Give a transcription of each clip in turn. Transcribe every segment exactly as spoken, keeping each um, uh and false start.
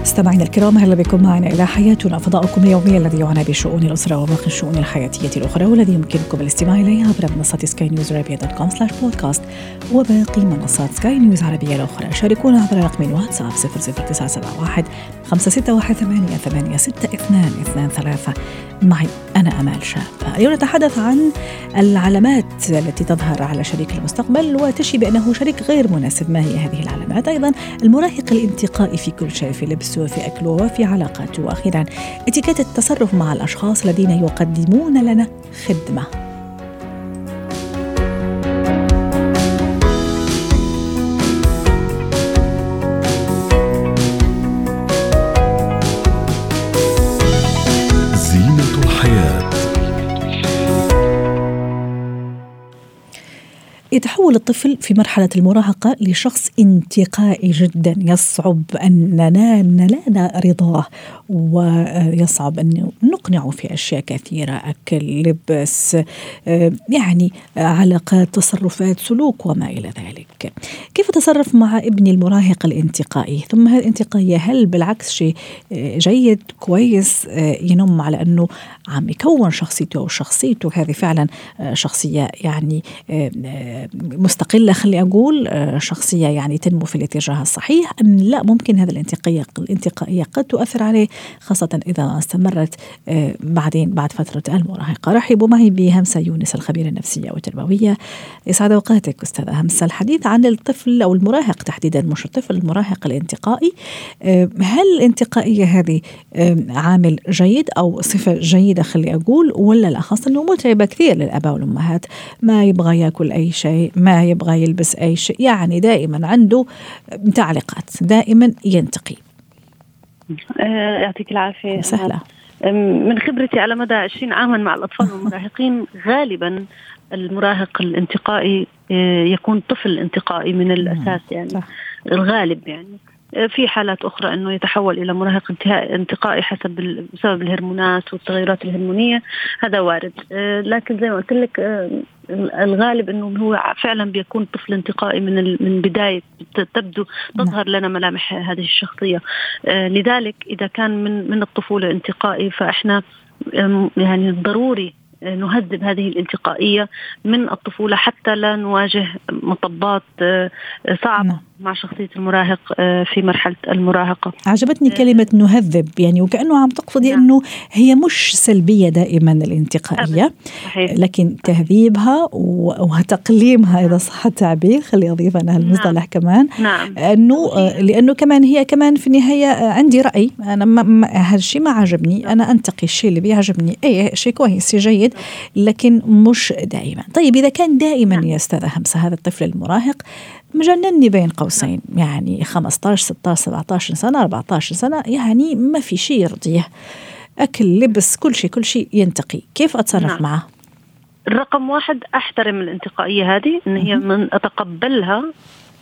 مستمعينا الكرام، هلا بكم معنا إلى حياتنا، فضاؤكم اليومي الذي يعنى بشؤون الأسرة وباقي الشؤون الحياتية الأخرى، والذي يمكنكم الاستماع إليه عبر منصة سكاي نيوز أرابيا دوت كوم سلاش بودكاست وباقي منصات سكاي نيوز عربية الأخرى. شاركونا عبر رقم الواتساب صفر صفر تسعة سبعة واحد خمسة ستة واحد ثمانية ثمانية ستة اثنان اثنان ثلاثة. معي أنا أمال شابة. اليوم نتحدث عن العلامات التي تظهر على شريك المستقبل وتشي بأنه شريك غير مناسب. ما هي هذه العلامات؟ أيضا المراهق الانتقائي في كل شيء، في لبسه وفي أكله وفي علاقاته، وأخيرا اتيكيت التصرف مع الأشخاص الذين يقدمون لنا خدمة. يتحول الطفل في مرحلة المراهقة لشخص انتقائي جدا، يصعب أن ننال رضاه ويصعب أن نقنعه في أشياء كثيرة، أكل، لبس، يعني علاقات، تصرفات، سلوك وما إلى ذلك. كيف أتصرف مع ابني المراهق الانتقائي؟ ثم هل الانتقائية هل بالعكس شيء جيد كويس ينم على أنه عم يكون شخصيته أو شخصيته هذه فعلا شخصية يعني مستقلة، خلي أقول شخصية يعني تنمو في الاتجاه الصحيح، أم لا ممكن هذا الانتقائية الانتقائية قد تؤثر عليه خاصة إذا استمرت بعدين بعد فترة المراهقة. رحبوا معي بهمسة يونس الخبيرة النفسية والتربوية. يسعد أوقاتك أستاذة همسة. الحديث عن الطفل أو المراهق تحديدا، مش الطفل، المراهق الانتقائي. هل الانتقائية هذه عامل جيد أو صفة جيدة خلي أقول، ولا لا؟ خاصة أنه متعبة كثير للآباء والأمهات، ما يبغى يأكل أي شيء، ما يبغى يلبس أي شيء، يعني دائما عنده تعليقات، دائما ينتقي. يعطيك العافية. سهلة. من خبرتي على مدى عشرين عاما مع الأطفال والمراهقين، غالبا المراهق الانتقائي يكون طفل انتقائي من الأساس، يعني الغالب، يعني في حالات أخرى أنه يتحول إلى مراهق انتقائي حسب بسبب الهرمونات والتغيرات الهرمونية، هذا وارد، لكن زي ما قلت لك الغالب أنه هو فعلا بيكون طفل انتقائي من من بداية تبدو تظهر لنا ملامح هذه الشخصية. لذلك إذا كان من من الطفولة انتقائي، فإحنا يعني ضروري نهذب هذه الانتقائية من الطفولة حتى لا نواجه مطبات صعبة مع شخصية المراهق في مرحلة المراهقة. عجبتني كلمة نهذب، يعني وكأنه عم تقصدي نعم. أنه هي مش سلبية دائما الانتقائية، لكن تهذيبها وتقليمها إذا صح التعبير، خلي أضيف أنا هالمصطلح نعم. كمان نعم. أنه لأنه كمان هي كمان في النهاية عندي رأي أنا، هالشي ما عجبني، أنا أنتقي الشيء اللي بيعجبني، أي شيء كويس، شيء جيد، لكن مش دائما. طيب إذا كان دائما نعم. يا أستاذة همسة هذا الطفل المراهق مجنني بين قوسين، يعني خمسة عشر ستة عشر سبعة عشر سنة أربعة عشر سنة، يعني ما في شيء يرضيه، أكل، لبس، كل شيء كل شيء ينتقي، كيف أتصرف نعم. معه؟ الرقم واحد، أحترم الانتقائية هذه، إن هي من أتقبلها،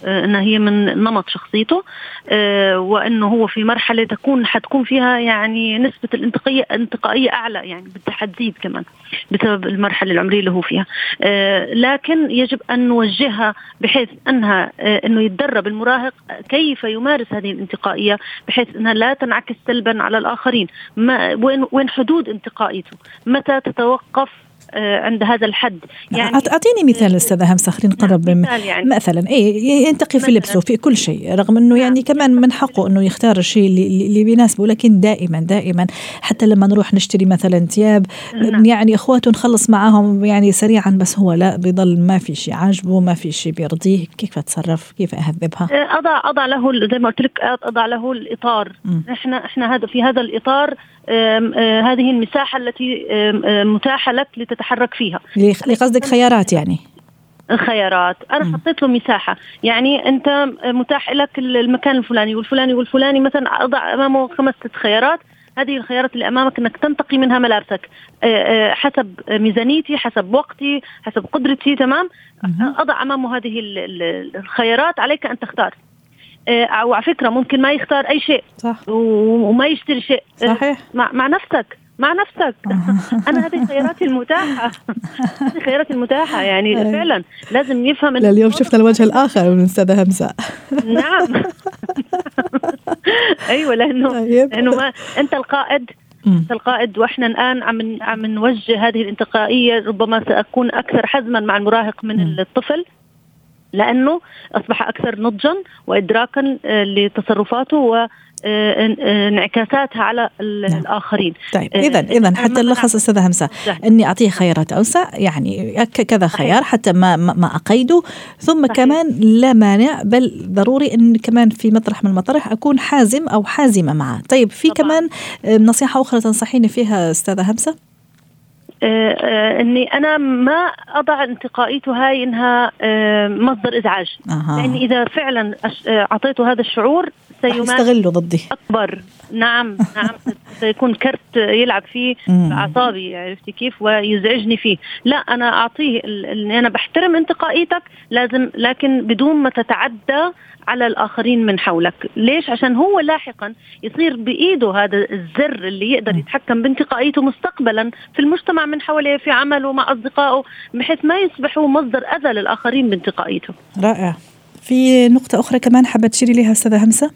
إن هي من نمط شخصيته، وأنه هو في مرحلة تكون حتكون فيها يعني نسبة الانتقائية انتقائية أعلى، يعني بالتحديد كمان بسبب المرحلة العمرية اللي هو فيها، لكن يجب أن نوجهها بحيث أنها أنه يتدرب المراهق كيف يمارس هذه الانتقائية بحيث أنها لا تنعكس سلبا على الآخرين. ما وين حدود انتقائيته؟ متى تتوقف عند هذا الحد؟ يعني أعطيني مثال أستاذة همسة، خلينا نقرب يعني. مثلا إيه ينتقي في لبسه في كل شيء، رغم أنه يعني كمان من حقه أنه يختار الشيء اللي, اللي بيناسبه، لكن دائما دائما حتى لما نروح نشتري مثلا ثياب نعم. يعني إخواته نخلص معهم يعني سريعا، بس هو لا، بيضل ما في شيء عاجبه، ما في شيء بيرضيه. كيف أتصرف؟ كيف أهذبها؟ أضع أضع له زي ما قلت لك، أضع له الإطار. م. إحنا إحنا هذا في هذا الإطار، هذه المساحة التي متاحة لك لتتحرك فيها. اللي قصدك خيارات، يعني خيارات، أنا حطيت له مساحة، يعني أنت متاح لك المكان الفلاني والفلاني والفلاني، مثلا أضع أمامه خمسة خيارات، هذه الخيارات اللي أمامك أنك تنتقي منها ملابسك حسب ميزانيتي، حسب وقتي، حسب قدرتي. تمام، أضع أمامه هذه الخيارات، عليك أن تختار. وعلى فكرة ممكن ما يختار أي شيء صح. وما يشتري شيء. صحيح. مع نفسك مع نفسك أنا هذه خياراتي المتاحة هذه خياراتي المتاحة يعني فعلا لازم يفهم. اليوم شفنا الوجه الآخر من أستاذة همسة. نعم أيوة، لأنه لأنه ما أنت القائد أنت القائد وإحنا الآن عم عم نوجه هذه الانتقائية. ربما سأكون أكثر حزما مع المراهق من الطفل، لأنه أصبح أكثر نضجا وإدراكا لتصرفاته و انعكاساتها على الآخرين. طيب إذن إذن حتى نلخص أستاذة همسة، إني أعطيه خيارات أوسع، يعني كذا خيار حتى ما ما أقيده، ثم صحيح. كمان لا مانع، بل ضروري إن كمان في مطرح من المطارح أكون حازم أو حازمة معه. طيب في طبعا. كمان نصيحة أخرى تنصحيني فيها أستاذة همسة؟ إني أنا ما أضع انتقائيته هاي إنها مصدر إزعاج، أه. لأن إذا فعلا أعطيته هذا الشعور سيستغله ضدي أكبر. نعم نعم سيكون كرت يلعب فيه أعصابي، عرفتي كيف، ويزعجني فيه. لا، أنا أعطيه إن أنا بحترم انتقائيتك لازم، لكن بدون ما تتعدى على الآخرين من حولك. ليش؟ عشان هو لاحقا يصير بإيده هذا الزر اللي يقدر يتحكم بانتقائيته مستقبلا في المجتمع من حوله، في عمله، مع أصدقائه، بحيث ما يصبحوا مصدر أذى للآخرين بانتقائيته. رائع. في نقطة أخرى كمان حابة تشيري لها أستاذة همسة؟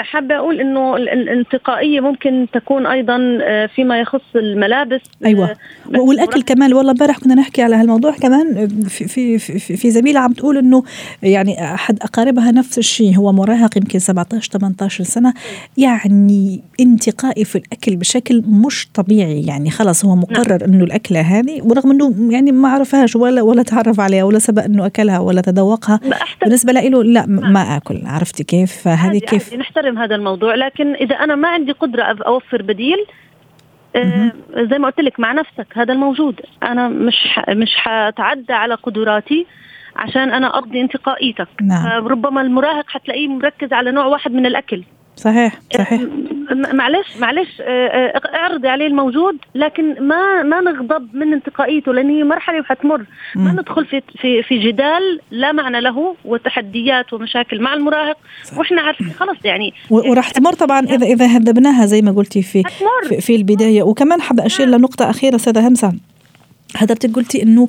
حابة أقول إنه الانتقائية ممكن تكون أيضا فيما يخص الملابس. أيوة. والأكل كمان. والله بارح كنا نحكي على هالموضوع كمان، في في في, في زميلة عم تقول إنه يعني أحد أقاربها نفس الشيء، هو مراهق يمكن سبعة عشر ثمانية عشر سنة، يعني انتقائي في الأكل بشكل مش طبيعي. يعني خلاص هو مقرر إنه الأكلة هذه، ورغم إنه يعني ما عرفهاش ولا ولا تعرف عليها ولا سبق إنه أكلها ولا تذوقها، بالنسبة له لا ما أكل. عرفتي كيف؟ فهذه كيف نحترم هذا الموضوع. لكن إذا أنا ما عندي قدرة أوفر بديل، آه زي ما قلت لك مع نفسك، هذا الموجود، أنا مش مش هتعدى على قدراتي عشان أنا أرضي انتقائيتك. نعم. ربما المراهق هتلاقيه مركز على نوع واحد من الأكل. صحيح صحيح. معلش معلش اعرض عليه الموجود، لكن ما ما نغضب من انتقائيته، لأن هي مرحلة وحتمر. ما ندخل في في في جدال لا معنى له وتحديات ومشاكل مع المراهق. صح. وإحنا عارفين خلاص يعني وراح تمر طبعا إذا إذا هذبناها زي ما قلتي في في, في البداية. وكمان حابة أشير لنقطة أخيرة أستاذة همسة، حضرتك قلتي انه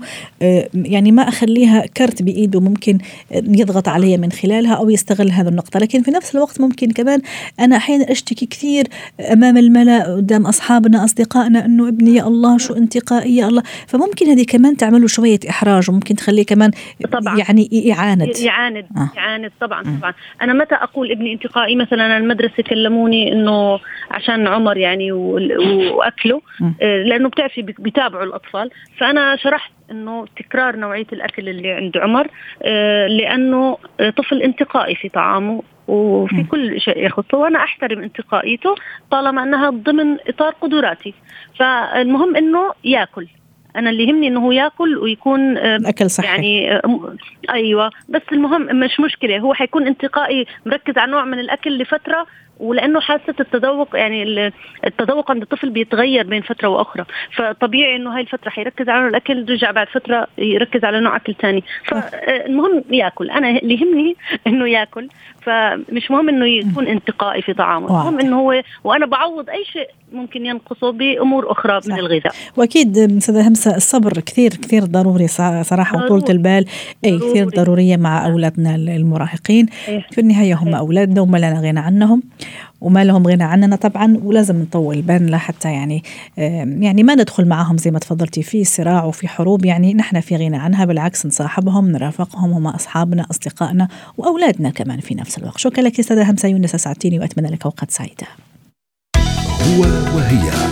يعني ما اخليها كرت بايده ممكن يضغط عليا من خلالها او يستغل هذه النقطه، لكن في نفس الوقت ممكن كمان انا احيانا اشتكي كثير امام الملأ قدام اصحابنا اصدقائنا انه ابني يا الله شو انتقائي يا الله، فممكن هذه كمان تعمله شويه احراج، وممكن تخليه كمان طبعاً. يعني اعاند اعاند آه. اعاند طبعا طبعا. انا متى اقول ابني انتقائي؟ مثلا المدرسه كلموني انه عشان عمر يعني واكله، لانه بتعرفي بيتابعوا الاطفال، فأنا شرحت أنه تكرار نوعية الأكل اللي عند عمر آه لأنه طفل انتقائي في طعامه وفي كل شيء يخصه، وأنا أحترم انتقائيته طالما أنها ضمن إطار قدراتي. فالمهم أنه يأكل، أنا اللي يهمني أنه يأكل ويكون آه أكل صحي يعني آه أيوة. بس المهم مش مشكلة، هو حيكون انتقائي مركز على نوع من الأكل لفترة، ولأنه حاسة التذوق يعني التذوق عند الطفل بيتغير بين فترة وأخرى، فطبيعي إنه هاي الفترة حيركز على الأكل، رجع بعد فترة يركز على نوع أكل تاني. فالمهم يأكل، أنا اللي يهمني إنه يأكل، فمش مهم إنه يكون انتقائي في طعامه. المهم إنه هو، وأنا بعوض أي شيء ممكن ينقصه بأمور أخرى من الغذاء. وأكيد أستاذة همسة الصبر كثير كثير ضروري صراحة، وطولة البال أي كثير ضرورية مع أولادنا المراهقين. في النهاية هم أولادنا وما لنا غنى عنهم وما لهم غنى عننا طبعا، ولازم نطول بالنا حتى يعني يعني ما ندخل معهم زي ما تفضلتي في صراع وفي حروب. يعني نحن في غنى عنها، بالعكس نصاحبهم نرافقهم، هم أصحابنا أصدقائنا وأولادنا كمان في نفس الوقت. شكرا لك أستاذة همسة يونس، سعدتيني وأتمنى لك أوقات سعيدة. هو وهي.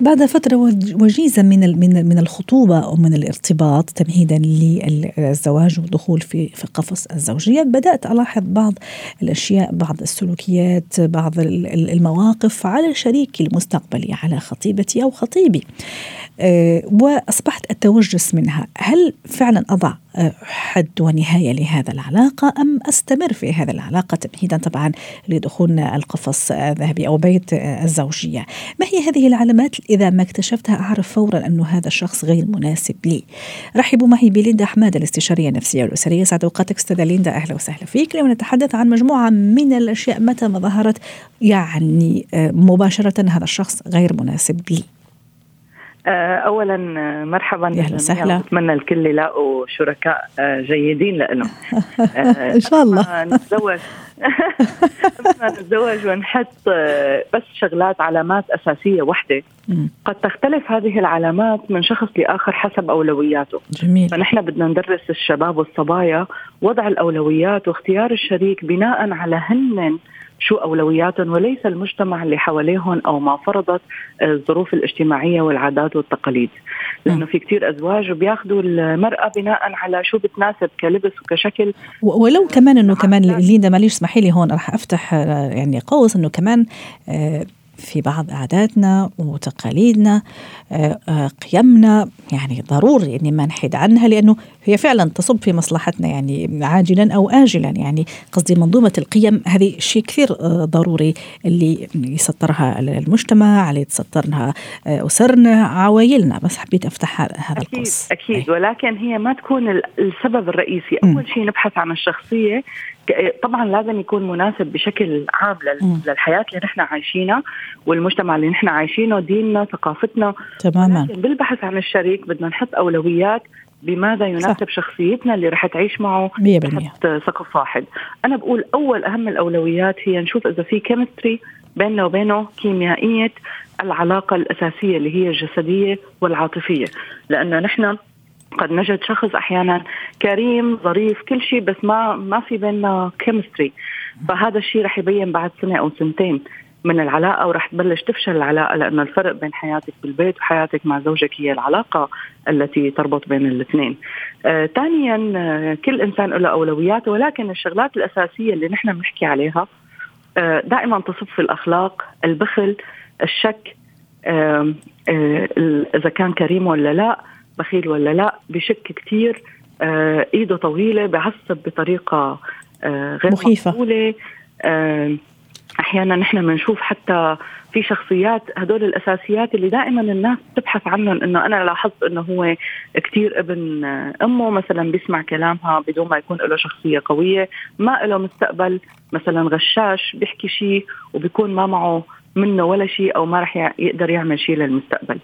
بعد فترة وجيزة من من الخطوبة ومن الارتباط تمهيدا للزواج والدخول في في قفص الزوجية، بدأت ألاحظ بعض الأشياء، بعض السلوكيات، بعض المواقف على شريكي المستقبلي، على خطيبتي أو خطيبي، وأصبحت أتوجس منها. هل فعلا أضع حد ونهاية لهذا العلاقة أم أستمر في هذا العلاقة تمهيدا طبعا لدخول القفص الذهبي أو بيت الزوجية. ما هي هذه العلامات إذا ما اكتشفتها أعرف فورا أنه هذا الشخص غير مناسب لي؟ رحبوا معي بليندا أحمد الاستشارية النفسية والأسرية. سعد أوقاتك أستاذة ليندا، أهلا وسهلا فيك. اليوم نتحدث عن مجموعة من الأشياء متى ما ظهرت يعني مباشرة هذا الشخص غير مناسب لي. أولا مرحبا، أتمنى الكل يلاقوا شركاء جيدين لهم إن شاء الله. نتزوج نتزوج ونحط بس شغلات علامات أساسية وحدة، قد تختلف هذه العلامات من شخص لآخر حسب أولوياته. جميل. فنحن بدنا ندرس الشباب والصبايا وضع الأولويات واختيار الشريك بناء على هن شو أولوياتهم، وليس المجتمع اللي حواليهم أو ما فرضت الظروف الاجتماعية والعادات والتقاليد. لأنه في كتير أزواج بياخدوا المرأة بناء على شو بتناسب كلبس وكشكل، ولو كمان أنه كمان ليندا ماليش اسمحي لي هون رح أفتح يعني قوس أنه كمان آه في بعض عاداتنا وتقاليدنا قيمنا يعني ضروري أن ما نحيد عنها، لأنه هي فعلا تصب في مصلحتنا يعني عاجلا أو آجلا. يعني قصدي منظومة القيم هذه شيء كثير ضروري اللي يسطرها المجتمع، اللي تسطرها أسرنا، عوائلنا. بس حبيت أفتح هذا القص. أكيد, أكيد. ولكن هي ما تكون السبب الرئيسي. أول شيء نبحث عن الشخصية، طبعا لازم يكون مناسب بشكل عام للحياة اللي نحن عايشينها والمجتمع اللي نحن عايشينه، ديننا، ثقافتنا. تماما. بالبحث عن الشريك بدنا نحط أولويات بماذا يناسب شخصيتنا اللي رح تعيش معه تحت سقف واحد. أنا بقول أول أهم الأولويات هي نشوف إذا في كيمستري بيننا وبينه، كيميائية العلاقة الأساسية اللي هي الجسدية والعاطفية. لأنه نحن قد نجد شخص أحيانا كريم ظريف كل شيء بس ما ما في بيننا كيمستري، فهذا الشيء رح يبين بعد سنة أو سنتين من العلاقة، ورح تبلش تفشل العلاقة. لأنه الفرق بين حياتك بالبيت وحياتك مع زوجك هي العلاقة التي تربط بين الاثنين. آه، ثانيا آه، كل إنسان له أولوياته، ولكن الشغلات الأساسية اللي نحن بنحكي عليها آه، دائما تصب في الأخلاق، البخل، الشك، آه، آه، إذا كان كريم ولا لا، بخيل ولا لا، بشك كتير، آه، إيده طويلة، بعصب بطريقة آه، غير مخيفة. آه، أحيانا نحن منشوف حتى في شخصيات هدول الأساسيات اللي دائما الناس تبحث عنهم، إنه أنا لاحظت إنه هو كتير ابن أمه مثلا، بيسمع كلامها بدون ما يكون له شخصية قوية، ما له مستقبل، مثلا غشاش، بيحكي شيء وبيكون ما معه منه ولا شيء أو ما رح يقدر يعمل شيء للمستقبل.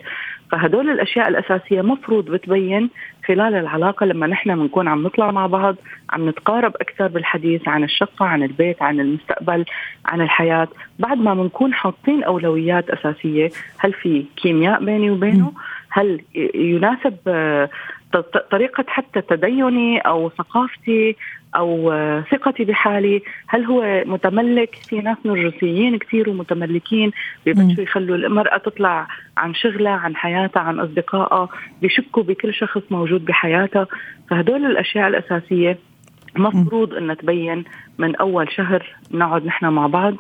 فهدول الأشياء الأساسية مفروض بتبين خلال العلاقة لما نحن منكون عم نطلع مع بعض، عم نتقارب أكثر بالحديث عن الشقة، عن البيت، عن المستقبل، عن الحياة، بعد ما منكون حاطين أولويات أساسية. هل في كيمياء بيني وبينه؟ هل يناسب طريقة حتى تديني أو ثقافتي أو ثقتي بحالي؟ هل هو متملك؟ في ناس نرجسيين كتير ومتملكين، بيبتشوا يخلوا المرأة تطلع عن شغلها، عن حياتها، عن أصدقائها، بيشكوا بكل شخص موجود بحياتها. فهدول الأشياء الأساسية مفروض أن تبين من أول شهر نقعد نحن مع بعض،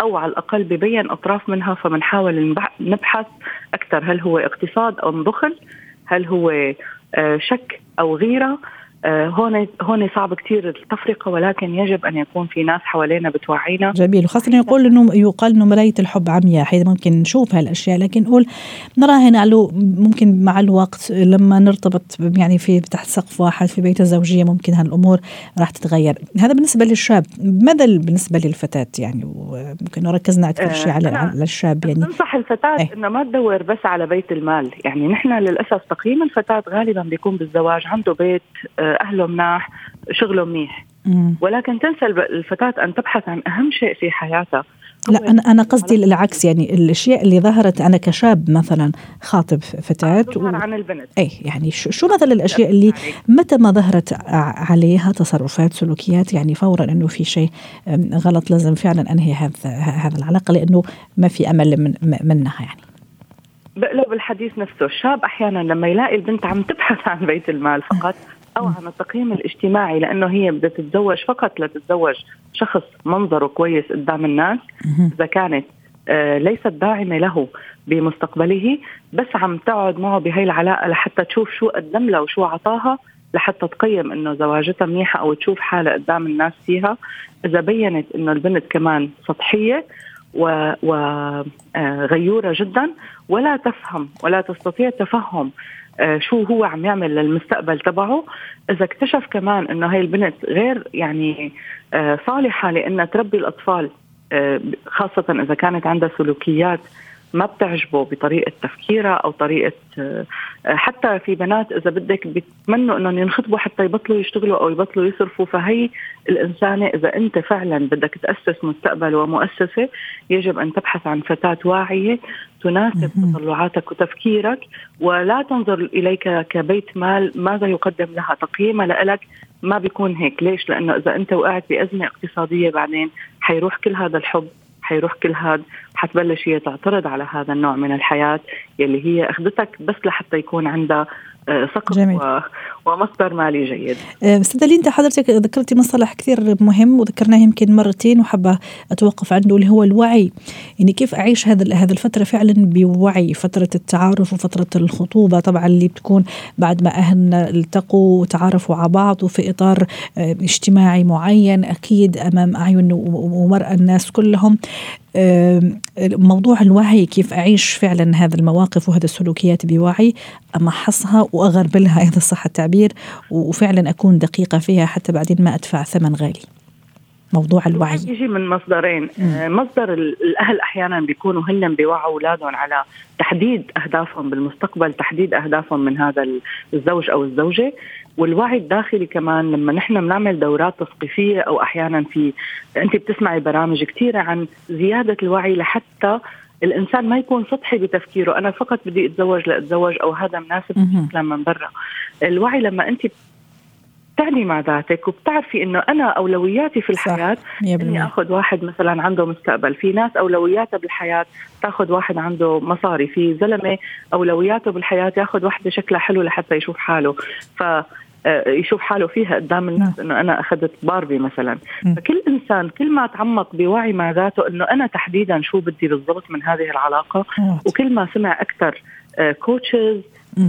أو على الأقل ببين أطراف منها. فمنحاول نبحث أكثر، هل هو اقتصاد أو بخل؟ هل هو شك أو غيرة؟ هون هون صعب كتير التفرقة، ولكن يجب أن يكون في ناس حوالينا بتوعينا. جميل. وخاصة يقول إنه يقال إنه مراية الحب عمياء، حيث ممكن نشوف هالأشياء لكن نقول نراها نعلو. ممكن مع الوقت لما نرتبط يعني في تحت سقف واحد في بيت الزوجية ممكن هالأمور راح تتغير. هذا بالنسبة للشاب. ماذا بالنسبة للفتاة؟ يعني ممكن ركزنا أكثر شيء على للشاب. يعني ننصح الفتاة ايه؟ إنه ما تدور بس على بيت المال. يعني نحن للأسف تقييم الفتاة غالبا بيكون بالزواج عنده بيت، أهله مناح، شغله منيح. ولكن تنسى الفتاة أن تبحث عن أهم شيء في حياتها. لا أنا أنا قصدي العكس، يعني الأشياء اللي ظهرت. أنا كشاب مثلا خاطب فتاة و... عن البنت. أي يعني شو مثلا الأشياء اللي متى ما ظهرت عليها تصرفات، سلوكيات، يعني فورا إنه في شيء غلط، لازم فعلا أنهي هذا هذا العلاقة لأنه ما في أمل من منها. يعني بقلب الحديث نفسه، الشاب أحيانا لما يلاقي البنت عم تبحث عن بيت المال فقط أو عن التقييم الاجتماعي، لأنه هي بدها تتزوج فقط لتتزوج شخص منظره كويس قدام الناس، إذا كانت ليست داعمة له بمستقبله، بس عم تقعد معه بهاي العلاقة لحتى تشوف شو قدم له وشو عطاها، لحتى تقيم انه زواجتها منيحه او تشوف حالها قدام الناس فيها. اذا بينت انه البنت كمان سطحيه وغيوره جدا ولا تفهم ولا تستطيع تفهم شو هو عم يعمل للمستقبل تبعه، إذا اكتشف كمان إنه هاي البنت غير يعني صالحة لأنها تربي الأطفال، خاصة إذا كانت عندها سلوكيات ما بتعجبه بطريقة تفكيرها أو طريقة، حتى في بنات إذا بدك بتمنوا إنهم ينخطبوا حتى يبطلوا يشتغلوا أو يبطلوا يصرفوا. فهي الإنسانة إذا أنت فعلا بدك تأسس مستقبل ومؤسسة يجب أن تبحث عن فتاة واعية تناسب تطلعاتك وتفكيرك، ولا تنظر إليك كبيت مال ماذا يقدم لها، تقييمها لألك ما بيكون هيك. ليش؟ لأنه إذا أنت وقعت بأزمة اقتصادية بعدين حيروح كل هذا الحب، حيروح كل هاد، حتبلش هي تعترض على هذا النوع من الحياة يلي هي أخذتك بس لحتى يكون عندها سقف و... ومصدر مالي جيد. أستاذة ليندا، حضرتك ذكرتي مصطلح كثير مهم وذكرناه يمكن مرتين وحابة أتوقف عنده، اللي هو الوعي. يعني كيف أعيش هذا هذا الفترة فعلا بوعي، فترة التعارف وفترة الخطوبة طبعا اللي بتكون بعد ما أهلنا التقوا وتعارفوا على بعض وفي إطار اجتماعي معين أكيد أمام أعين ومرأة الناس كلهم. موضوع الوعي، كيف أعيش فعلا هذا المواقف وهذا السلوكيات بوعي، أمحصها وأغربلها إذا صح التعبير، وفعلا أكون دقيقة فيها حتى بعدين ما أدفع ثمن غالي. موضوع الوعي يجي من مصدرين. مم. مصدر الأهل أحيانا بيكونوا هن بيوعوا أولادهم على تحديد أهدافهم بالمستقبل، تحديد أهدافهم من هذا الزوج أو الزوجة. والوعي الداخلي كمان لما نحن بنعمل دورات تثقيفية أو أحيانا في أنت بتسمعي برامج كتيرة عن زيادة الوعي لحتى الإنسان ما يكون سطحي بتفكيره، أنا فقط بدي أتزوج لأتزوج أو هذا مناسب لما من برا. الوعي لما أنت تعني مع ذاتك وبتعرفي إنه أنا أولوياتي في الحياة إني أخذ واحد مثلا عنده مستقبل، في ناس أولوياتها بالحياة تأخذ واحد عنده مصاري، في زلمة أولوياته بالحياة يأخذ واحدة شكلها حلو لحتى يشوف حاله ف يشوف حاله فيها قدام الناس إنه أنا أخذت باربي مثلا. فكل إنسان كل ما تعمق بوعي مع ذاته إنه أنا تحديدا شو بدي بالضبط من هذه العلاقة، وكل ما سمع أكثر كوتشز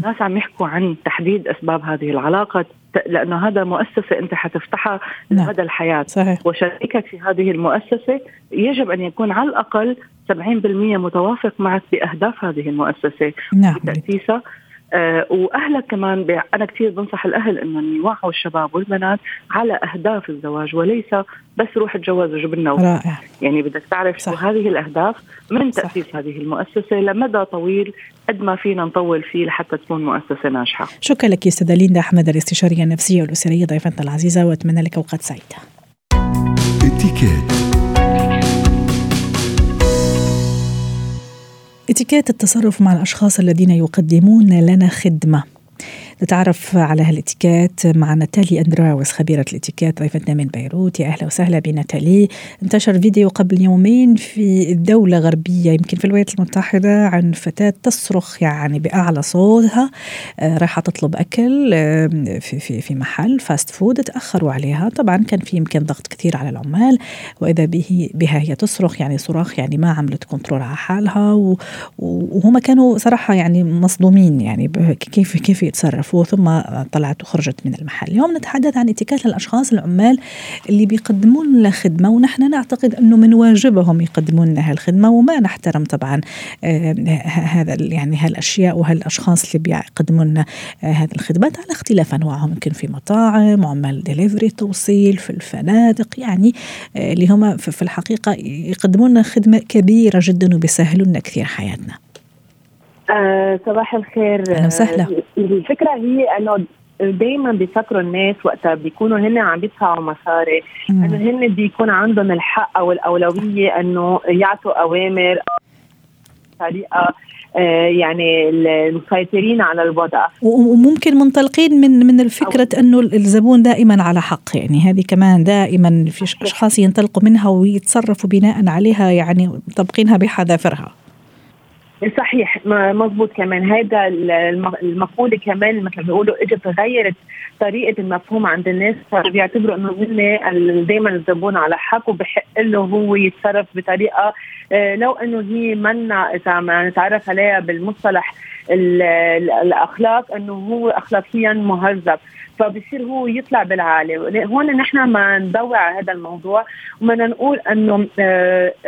ناس عم يحكوا عن تحديد أسباب هذه العلاقة، لأنه هذا مؤسسة أنت حتفتحها لمدى الحياة. صحيح. وشريكك في هذه المؤسسة يجب أن يكون على الأقل سبعين بالمئة متوافق معك بأهداف هذه المؤسسة وتأسيسها. أه وأهلك كمان بي... أنا كتير بنصح الأهل أنهم يوعوا الشباب والبنات على أهداف الزواج وليس بس روح تجوز وجبنا، يعني بدك تعرف شو هذه الأهداف من تأسيس صح. هذه المؤسسة لمدى طويل قد ما فينا نطول فيه لحتى تكون مؤسسة ناجحة. شكرا لك يا أستاذة ليندا أحمد، الاستشارية النفسية والأسرية، ضيفتنا العزيزة، وأتمنى لك أوقات سعيدة. اتيكيت التصرف مع الأشخاص الذين يقدمون لنا خدمة. نتعرف على هالاتيكيت مع ناتالي أندراوس، خبيرة الاتيكيت، ضيفتنا من بيروت. يا أهلا وسهلا بناتالي. انتشر فيديو قبل يومين في دولة غربية يمكن في الولايات المتحدة عن فتاة تصرخ يعني بأعلى صوتها، راح تطلب أكل في, في, في محل فاست فود، تأخروا عليها، طبعا كان في يمكن ضغط كثير على العمال، وإذا به بها هي تصرخ يعني صراخ يعني ما عملت كنترول على حالها، وهم كانوا صراحة يعني مصدومين يعني كيف كيف يتصرف، ثم طلعت وخرجت من المحل. اليوم نتحدث عن اتيكيت للأشخاص العمال اللي بيقدمون لنا خدمة، ونحن نعتقد أنه من واجبهم يقدمون لنا هالخدمة، وما نحترم طبعا هذا يعني هالأشياء وهالأشخاص اللي بيقدمون لنا هذه الخدمات على اختلاف أنواعهم، يمكن في مطاعم، عمال ديليفري توصيل، في الفنادق، يعني اللي هم في الحقيقة يقدمون لنا خدمة كبيرة جدا وبيسهلون لنا كثير حياتنا. آه، صباح الخير. أهلا وسهلا. الفكرة هي أنه دايما بيفكروا الناس وقتها بيكونوا هن عم بيدفعوا مصاري أنه هن بيكون عندهم الحق أو الأولوية أنه يعطوا أوامر طريقة آه يعني المسيطرين على الوضع، وممكن منطلقين من من الفكرة أنه الزبون دائما على حق، يعني هذه كمان دائما في أشخاص ينطلقوا منها ويتصرفوا بناء عليها، يعني طبقينها بحذافرها. صحيح، مضبوط. كمان هذا المقولة كمان مثل بيقولوا اجت غيرت طريقة المفهوم عند الناس، بيعتبروا انه هن دايما الزبون على حق وبحق له هو يتصرف بطريقة لو انه هي منا اذا ما نتعرف عليها بالمصطلح الاخلاق انه هو اخلاقيا مهذب. فبصير هو يطلع بالعالي. هون نحن ما ندوع هذا الموضوع وما نقول انه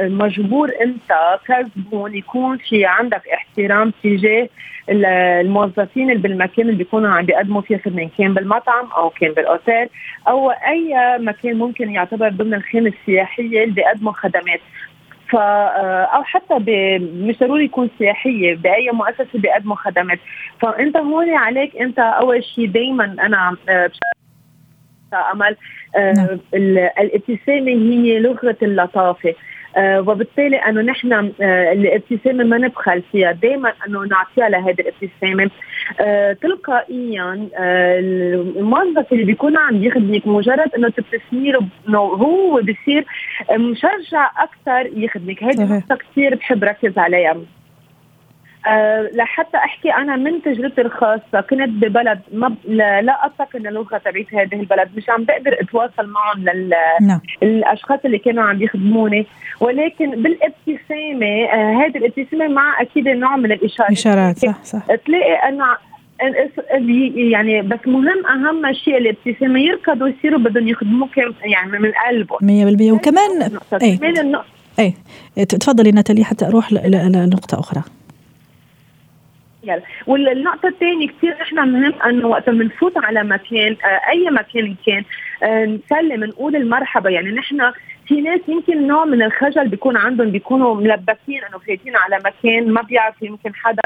مجبور انت كزبون يكون في عندك احترام تجاه الموظفين اللي بالمكان اللي بيكونوا عم بيقدموا فيه خدمه، كان بالمطعم او كان بالاوتيل او اي مكان ممكن يعتبر ضمن الخدمه السياحيه اللي بيقدموا خدمات، أو حتى مش ضروري يكون سياحية، بأي مؤسسة بيقدموا خدمات. فأنت هون عليك أنت أول شيء دايما أنا أمل الابتسامة هي لغة اللطافة، وبالتالي أنه نحن الابتسامة ما نبخل فيها، دايما أنه نعطيها لهذه الابتسامة. تلقائيا الموظف اللي بيكون عم يخدمك مجرد أنه تبتسميله هو بيصير مشجع أكثر يخدمك. هذه نقطة كتير بحب ركز عليها. أه لحتى أحكي أنا من تجربتي الخاصة، كنت ببلد مب... لا, لا أتقن اللغة تبعت هذه البلد، مش عم بقدر أتواصل معهم للأشخاص لل... اللي كانوا عم يخدموني، ولكن بالابتسامة آه هذه الابتسامة مع أكيد نوع من الإشارات إشارات صح صح تلاقي أنه يعني بس مهم أهم شيء الابتسامة يركضوا ويصيروا بدهم يخدموك يعني من قلبه مية بالمية. وكمان أي أي تفضلي ناتالي حتى أروح لنقطة أخرى. والنقطة الثانية كتير نحن مهم أنه وقت منفوت على مكان أي مكان كان نسلم نقول المرحبا. يعني نحن في ناس يمكن نوع من الخجل بيكون عندهم، بيكونوا ملبسين أنه فاتين على مكان ما بيعرف يمكن حدا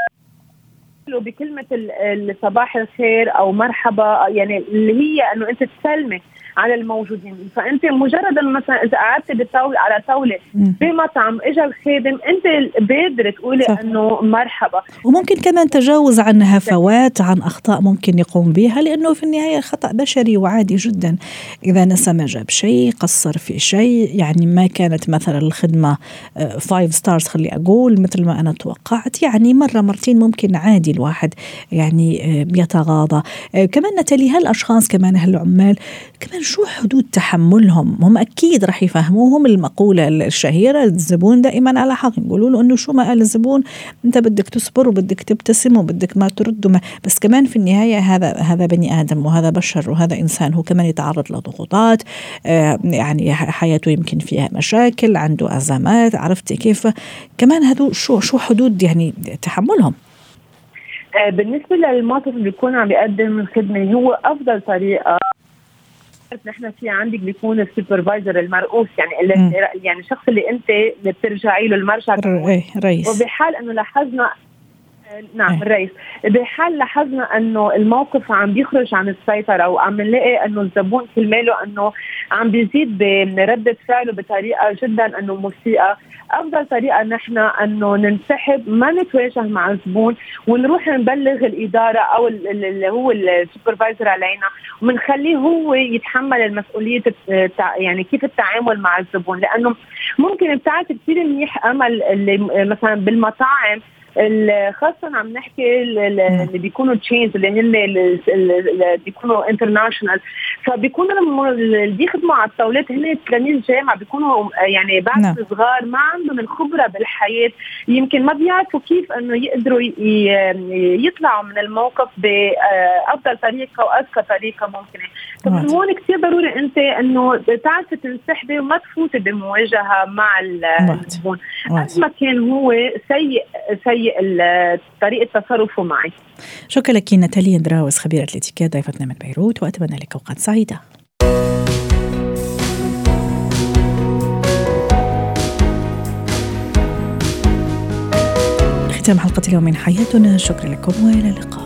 بكلمة الصباح الخير أو مرحبا، يعني اللي هي أنه أنت تسلمي على الموجودين. فأنت مجرد مثلا إذا قعدت بالطاولة على طاولة بمطعم إجا الخادم أنت بادرة تقولي أنه مرحبا. وممكن كمان تجاوز عن هفوات عن أخطاء ممكن يقوم بها، لأنه في النهاية خطأ بشري وعادي جدا. إذا نسى ما جاب شيء، قصر في شيء، يعني ما كانت مثلا الخدمة فايف ستارز خلي أقول مثل ما أنا توقعت، يعني مرة مرتين ممكن عادي الواحد يعني يتغاضى. كمان نتالي هالأشخاص كمان هالعمال كمان شو حدود تحملهم؟ هم أكيد رح يفهموهم المقولة الشهيرة الزبون دائما على حق، يقولوا له أنه شو ما قال الزبون أنت بدك تصبر وبدك تبتسم وبدك ما ترد وما. بس كمان في النهاية هذا هذا بني آدم وهذا بشر وهذا إنسان، هو كمان يتعرض لضغوطات، آه يعني حياته يمكن فيها مشاكل، عنده أزمات، عرفتي كيف؟ كمان هذو شو شو حدود يعني تحملهم؟ آه بالنسبة للموظف اللي بيكون عم بيقدم الخدمة هو أفضل طريقة نحن في عندك بيكون السوبرفايزر المرؤوس، يعني اللي يعني الشخص اللي انت بترجعي له المرجع الرئيس. وبحال انه لاحظنا نعم الرئيس، بحال لاحظنا انه الموقف عم بيخرج عن السيطره وعم نلاقي انه الزبون في ماله انه عم بيزيد برده فعله بطريقه جدا انه مسيئه، افضل طريقه نحن انه ننسحب ما نتواجه مع الزبون ونروح نبلغ الاداره او اللي هو السوبرفايزر علينا، ومنخليه هو يتحمل المسؤوليه يعني كيف التعامل مع الزبون. لانه ممكن بتاعت كثير منيح امل اللي مثلا بالمطاعم خاصة عم نحكي اللي بيكونوا تشينز اللي هن اللي بيكونوا انترناشنال، فبيكونوا اللي بيخدموا على الطاولات هن تلاميذ جامعة، بيكونوا يعني بعض صغار ما عندهم الخبرة بالحياة، يمكن ما بيعرفوا كيف انه يقدروا يطلعوا من الموقف بأفضل طريقة وأذكى طريقة ممكنة. فمن هون كتير ضروري انت انه تعرفي تنسحبي وما تفوتي بمواجهة مع الزبون قد ما كان هو سيء سيء طريقة تصرفه معي. شكرا لك ناتالي اندراوس خبيرة الاتيكيت ضيفتنا من بيروت، وأتمنى لك أوقات سعيدة. ختام حلقة اليوم من حياتنا، شكرا لكم وإلى اللقاء.